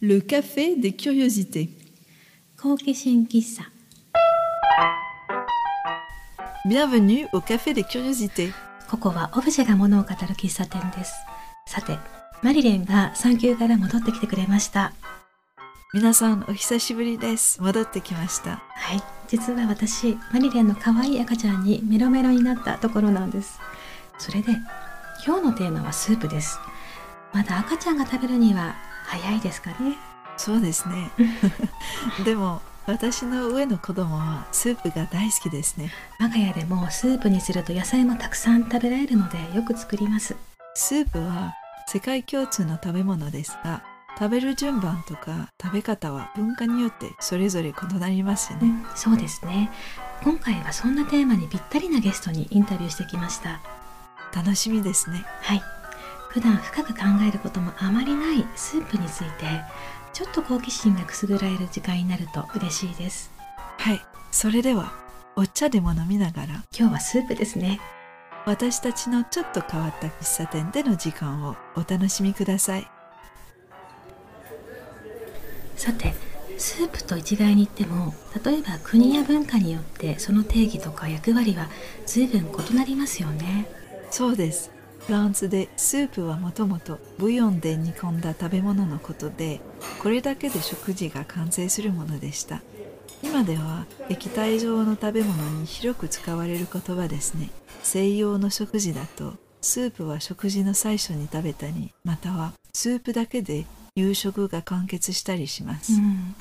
Le Café des Curiosités. 好奇心喫茶。 Bienvenue au Café des Curiosités. ここはオブジェが物を語る喫茶店です。さて、マリレンが産休から戻ってきてくれました。皆さんお久しぶりです。戻ってきました。はい、実は私、マリレンの可愛い赤ちゃんにメロメロになったところなんです。それで、今日のテーマはスープです。まだ赤ちゃんが食べるには早いですかね。そうですね。でも、私の上の子供はスープが大好きですね。我が家でもスープにすると野菜もたくさん食べられるのでよく作ります。スープは世界共通の食べ物ですが、食べる順番とか食べ方は文化によってそれぞれ異なりますよね、うん、そうですね。今回はそんなテーマにぴったりなゲストにインタビューしてきました。楽しみですね。はい、普段深く考えることもあまりないスープについてちょっと好奇心がくすぐられる時間になると嬉しいです。はい、それではお茶でも飲みながら今日はスープですね。私たちのちょっと変わった喫茶店での時間をお楽しみください。さて、スープと一概に言っても、例えば国や文化によってその定義とか役割は随分異なりますよね。そうです。フランスでスープはもともとブイヨンで煮込んだ食べ物のことで、これだけで食事が完成するものでした。今では液体状の食べ物に広く使われる言葉ですね。西洋の食事だと、スープは食事の最初に食べたり、またはスープだけで夕食が完結したりします、うん、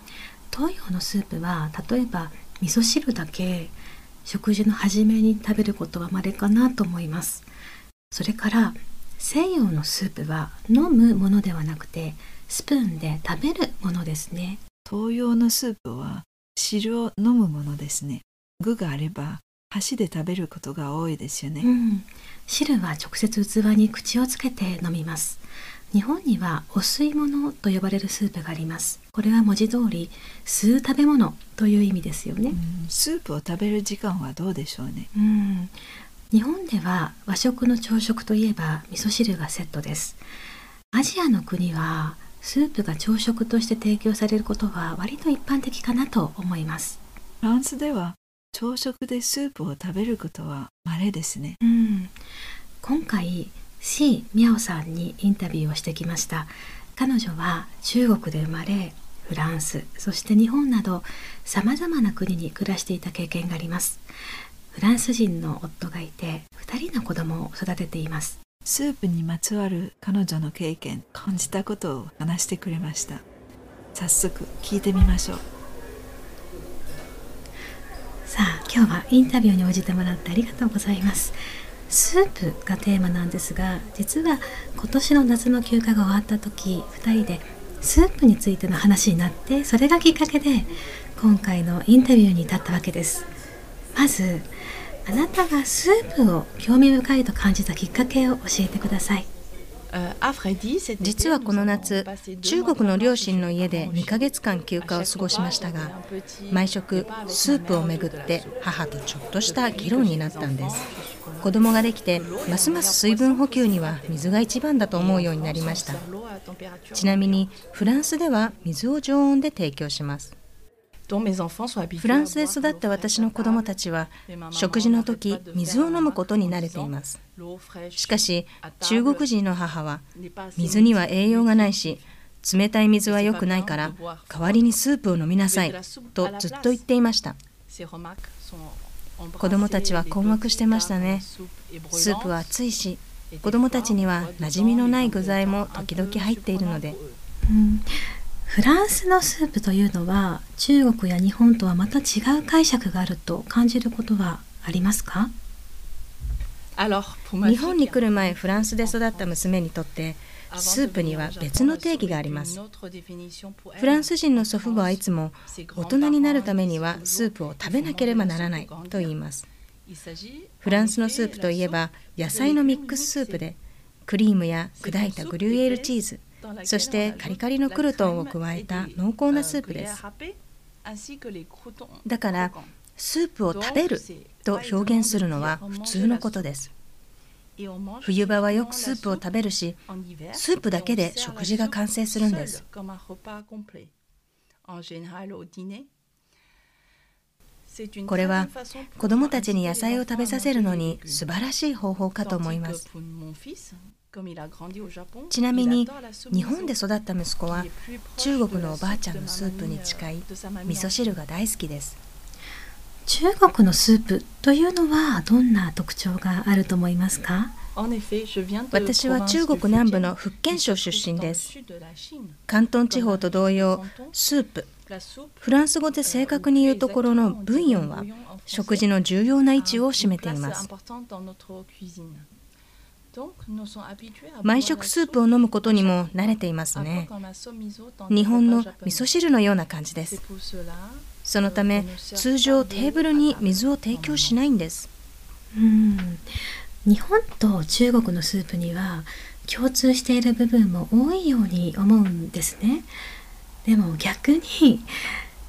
東洋のスープは例えば味噌汁だけ食事の始めに食べることはまれかなと思います。それから西洋のスープは飲むものではなくてスプーンで食べるものですね。東洋のスープは汁を飲むものですね。具があれば箸で食べることが多いですよね、うん、汁は直接器に口をつけて飲みます。日本にはお吸い物と呼ばれるスープがあります。これは文字通り吸う食べ物という意味ですよね。スープを食べる時間はどうでしょうね。日本では和食の朝食といえば味噌汁がセットです。アジアの国はスープが朝食として提供されることは割と一般的かなと思います。フランスでは朝食でスープを食べることは稀ですね。今回C. ミャオさんにインタビューをしてきました。彼女は中国で生まれ、フランス、そして日本などさまざまな国に暮らしていた経験があります。フランス人の夫がいて、2人の子供を育てています。スープにまつわる彼女の経験、感じたことを話してくれました。早速聞いてみましょう。さあ、今日はインタビューに応じてもらってありがとうございます。スープがテーマなんですが、実は今年の夏の休暇が終わった時、2人でスープについての話になって、それがきっかけで今回のインタビューに至ったわけです。まず、あなたがスープを興味深いと感じたきっかけを教えてください。実はこの夏、中国の両親の家で2ヶ月間休暇を過ごしましたが、毎食スープをめぐって母とちょっとした議論になったんです。子供ができて、ますます水分補給には水が一番だと思うようになりました。ちなみにフランスでは水を常温で提供します。フランスで育った私の子供たちは、食事の時、水を飲むことに慣れています。しかし、中国人の母は、水には栄養がないし、冷たい水は良くないから、代わりにスープを飲みなさい、とずっと言っていました。子供たちは困惑してましたね。スープは熱いし、子供たちには馴染みのない具材も時々入っているので、フランスのスープというのは、中国や日本とはまた違う解釈があると感じることはありますか？日本に来る前、フランスで育った娘にとって、スープには別の定義があります。フランス人の祖父母はいつも、大人になるためにはスープを食べなければならないと言います。フランスのスープといえば、野菜のミックススープで、クリームや砕いたグリュイエールチーズ、そしてカリカリのクルトンを加えた濃厚なスープです。だから、スープを食べると表現するのは普通のことです。冬場はよくスープを食べるし、スープだけで食事が完成するんです。これは子どもたちに野菜を食べさせるのに素晴らしい方法かと思います。ちなみに日本で育った息子は中国のおばあちゃんのスープに近い味噌汁が大好きです。中国のスープというのはどんな特徴があると思いますか？私は中国南部の福建省出身です。広東地方と同様、スープ、フランス語で正確に言うところのブイヨンは食事の重要な位置を占めています。毎食スープを飲むことにも慣れていますね。日本の味噌汁のような感じです。そのため、通常テーブルに水を提供しないんです。日本と中国のスープには共通している部分も多いように思うんですね。でも逆に、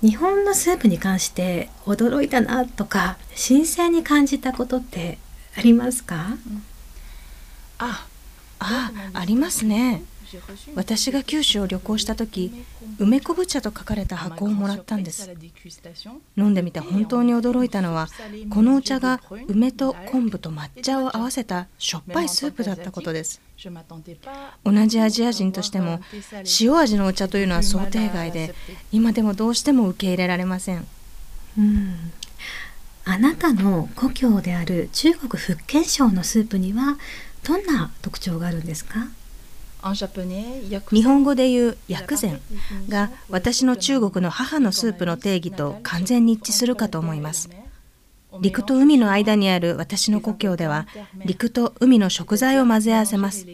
日本のスープに関して驚いたなとか、新鮮に感じたことってありますか？ありますね。私が九州を旅行した時、梅昆布茶と書かれた箱をもらったんです。飲んでみて本当に驚いたのは、このお茶が梅と昆布と抹茶を合わせたしょっぱいスープだったことです。同じアジア人としても塩味のお茶というのは想定外で、今でもどうしても受け入れられません。あなたの故郷である中国福建省のスープにはどんな特徴があるんですか？日本語でいう薬膳が私の中国の母のスープの定義と完全に一致するかと思います。陸と海の間にある私の故郷では、陸と海の食材を混ぜ合わせます。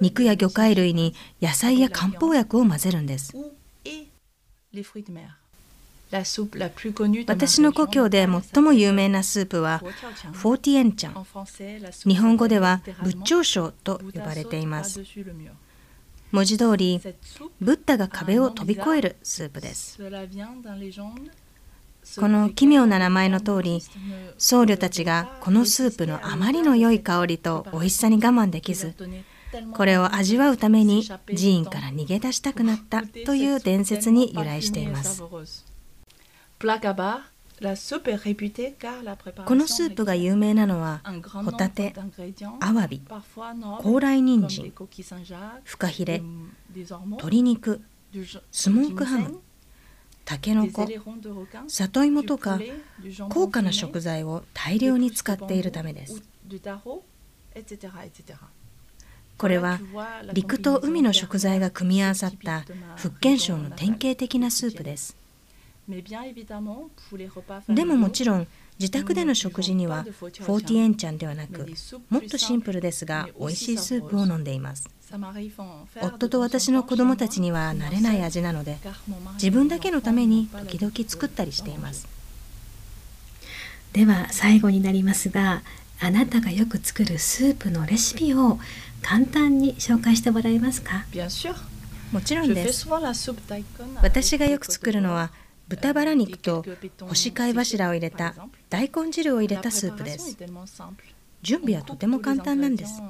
肉や魚介類に野菜や漢方薬を混ぜるんです。私の故郷で最も有名なスープはフォーティエンチャン、日本語では仏頂醤と呼ばれています。文字通り、ブッダが壁を飛び越えるスープです。この奇妙な名前の通り、僧侶たちがこのスープのあまりの良い香りと美味しさに我慢できず、これを味わうために寺院から逃げ出したくなったという伝説に由来しています。このスープが有名なのは、ホタテ、アワビ、高麗人参、フカヒレ、鶏肉、スモークハム、タケノコ、里芋とか、高価な食材を大量に使っているためです。これは陸と海の食材が組み合わさった福建省の典型的なスープです。でももちろん、自宅での食事にはフォーティエンチャンではなく、もっとシンプルですが美味しいスープを飲んでいます。夫と私の子供たちには慣れない味なので、自分だけのために時々作ったりしています。では最後になりますが、あなたがよく作るスープのレシピを簡単に紹介してもらえますか？もちろんです。私がよく作るのは、豚バラ肉と干し貝柱を入れた大根汁を入れたスープです。準備はとても簡単なんです。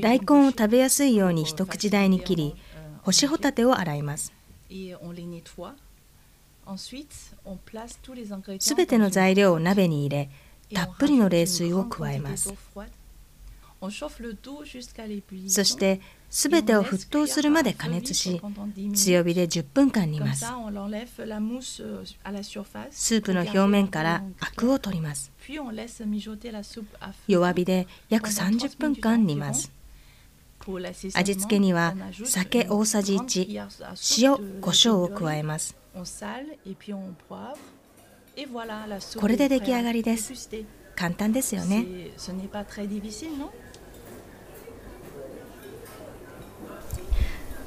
大根を食べやすいように一口大に切り、干しホタテを洗います。すべての材料を鍋に入れ、たっぷりの冷水を加えます。そして、すべてを沸騰するまで加熱し、強火で10分間煮ます。スープの表面からアクを取ります。弱火で約30分間煮ます。味付けには酒大さじ1、塩、胡椒を加えます。これで出来上がりです。簡単ですよね。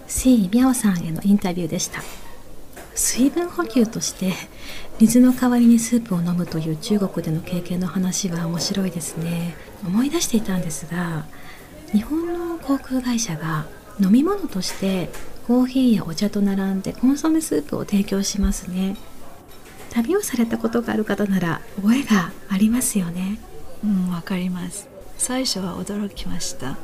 シー・ミャオさんへのインタビューでした。水分補給として水の代わりにスープを飲むという中国での経験の話は面白いですね。思い出していたんですが、日本の航空会社が飲み物としてコーヒーやお茶と並んでコンソメスープを提供しますね。旅をされたことがある方なら覚えがありますよね。わかります。最初は驚きました。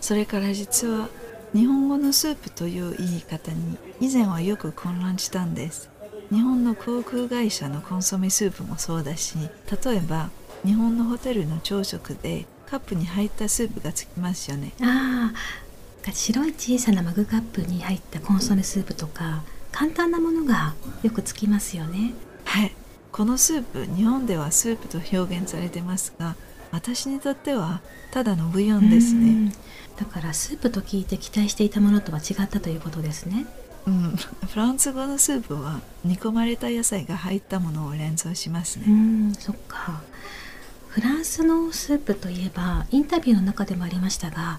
それから実は日本語のスープという言い方に以前はよく混乱したんです。日本の航空会社のコンソメスープもそうだし、例えば日本のホテルの朝食でカップに入ったスープがつきますよね。ああ、白い小さなマグカップに入ったコンソメスープとか簡単なものがよくつきますよね。はい、このスープ、日本ではスープと表現されてますが、私にとってはただのブイヨンですね。だからスープと聞いて期待していたものとは違ったということですね。フランス語のスープは煮込まれた野菜が入ったものを連想しますね。そっか。フランスのスープといえば、インタビューの中でもありましたが、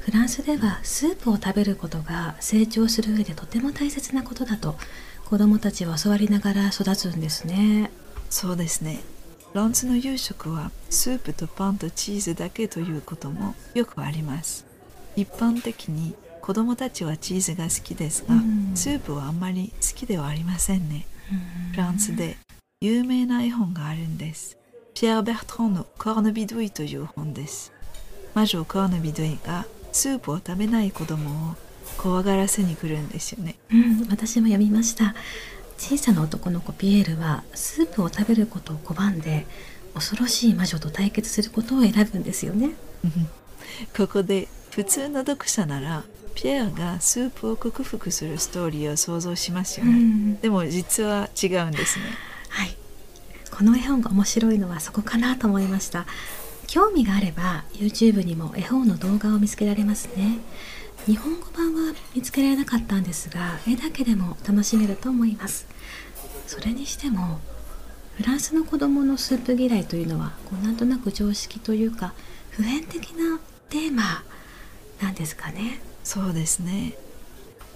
フランスではスープを食べることが成長する上でとても大切なことだと子どもたちは教わりながら育つんですね。そうですね。フランスの夕食はスープとパンとチーズだけということもよくあります。一般的に子どもたちはチーズが好きですが、スープはあんまり好きではありませんね。フランスで有名な絵本があるんです。ピエール・ベルトランのコーヌビドゥイという本です。魔女コーヌビドゥイがスープを食べない子どもを怖がらせに来るんですよね。私も読みました。小さな男の子ピエールはスープを食べることを拒んで、恐ろしい魔女と対決することを選ぶんですよね。ここで普通の読者ならピエールがスープを克服するストーリーを想像しますよね。でも実は違うんですね。はい、この絵本が面白いのはそこかなと思いました。興味があれば YouTube にも絵本の動画を見つけられますね。日本語版は見つけられなかったんですが、絵だけでも楽しめると思います。それにしてもフランスの子どものスープ嫌いというのはなんとなく常識というか普遍的なテーマなんですかね。そうですね。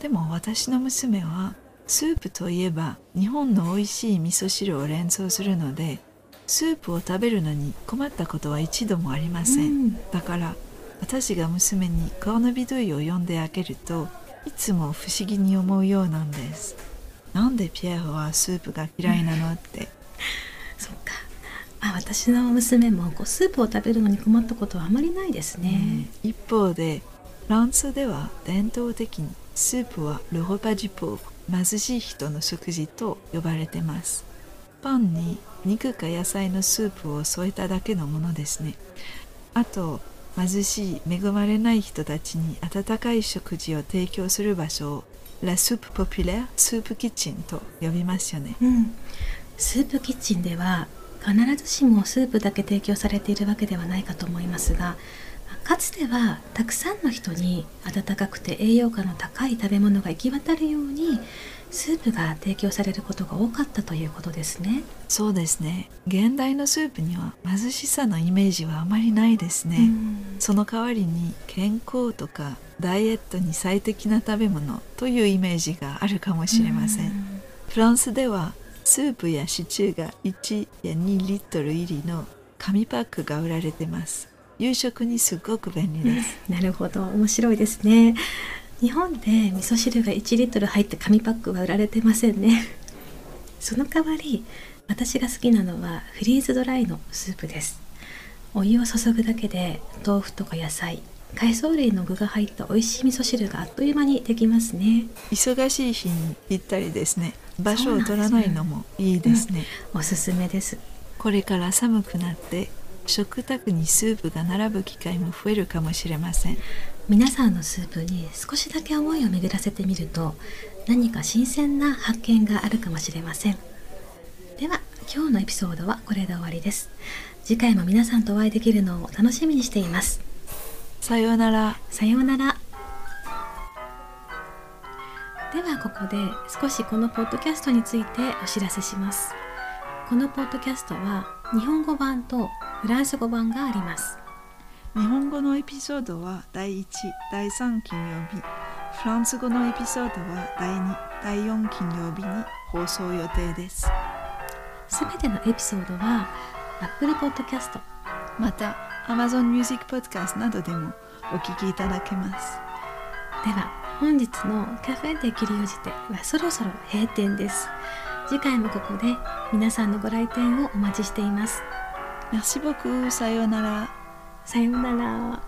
でも私の娘はスープといえば日本の美味しい味噌汁を連想するので、スープを食べるのに困ったことは一度もありません。だから私が娘にコーヌビドゥイを読んであげると、いつも不思議に思うようなんです。なんでピエールはスープが嫌いなのって。そっか。私の娘もスープを食べるのに困ったことはあまりないですね。一方でフランスでは伝統的にスープはル・ロパ・ジュ・ポーブ、貧しい人の食事と呼ばれてます。パンに肉か野菜のスープを添えただけのものですね。あと貧しい恵まれない人たちに温かい食事を提供する場所をラ・スープ・ポピュレー・スープ・キッチンと呼びますよね。スープキッチンでは必ずしもスープだけ提供されているわけではないかと思いますが、かつてはたくさんの人に温かくて栄養価の高い食べ物が行き渡るようにスープが提供されることが多かったということですね。そうですね。現代のスープには貧しさのイメージはあまりないですね。その代わりに健康とかダイエットに最適な食べ物というイメージがあるかもしれません。フランスではスープやシチューが1や2リットル入りの紙パックが売られてます。夕食にすごく便利です。なるほど、面白いですね。日本で味噌汁が1リットル入って紙パックは売られてませんね。その代わり私が好きなのはフリーズドライのスープです。お湯を注ぐだけで豆腐とか野菜、海藻類の具が入った美味しい味噌汁があっという間にできますね。忙しい日にぴったりですね。場所を取らないのもいいですね。おすすめです。これから寒くなって食卓にスープが並ぶ機会も増えるかもしれません。皆さんのスープに少しだけ思いを巡らせてみると、何か新鮮な発見があるかもしれません。では今日のエピソードはこれで終わりです。次回も皆さんとお会いできるのを楽しみにしています。さようなら。さようなら。ではここで少しこのポッドキャストについてお知らせします。このポッドキャストは日本語版とフランス語版があります。日本語のエピソードは第1、第3金曜日、フランス語のエピソードは第2、第4金曜日に放送予定です。すべてのエピソードは Apple Podcast、 また Amazon Music Podcast などでもお聞きいただけます。では本日のカフェでキュリオジテはそろそろ閉店です。次回もここで皆さんのご来店をお待ちしています。Merci beaucoup. Sayonara. Sayonara.